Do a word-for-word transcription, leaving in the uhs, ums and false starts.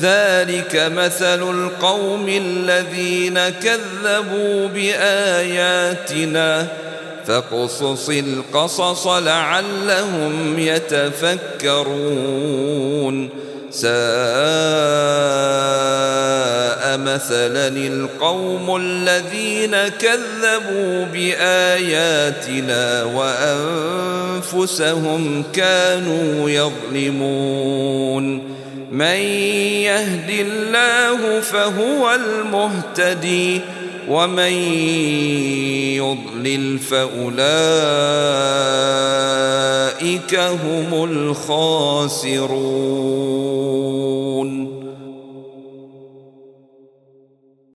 ذلك مثل القوم الذين كذبوا بآياتنا فاقصص القصص لعلهم يتفكرون ساء مثلا القوم الذين كذبوا بآياتنا وأنفسهم كانوا يظلمون من يهد الله فهو المهتدي ومن يضلل فأولئك هم الخاسرون.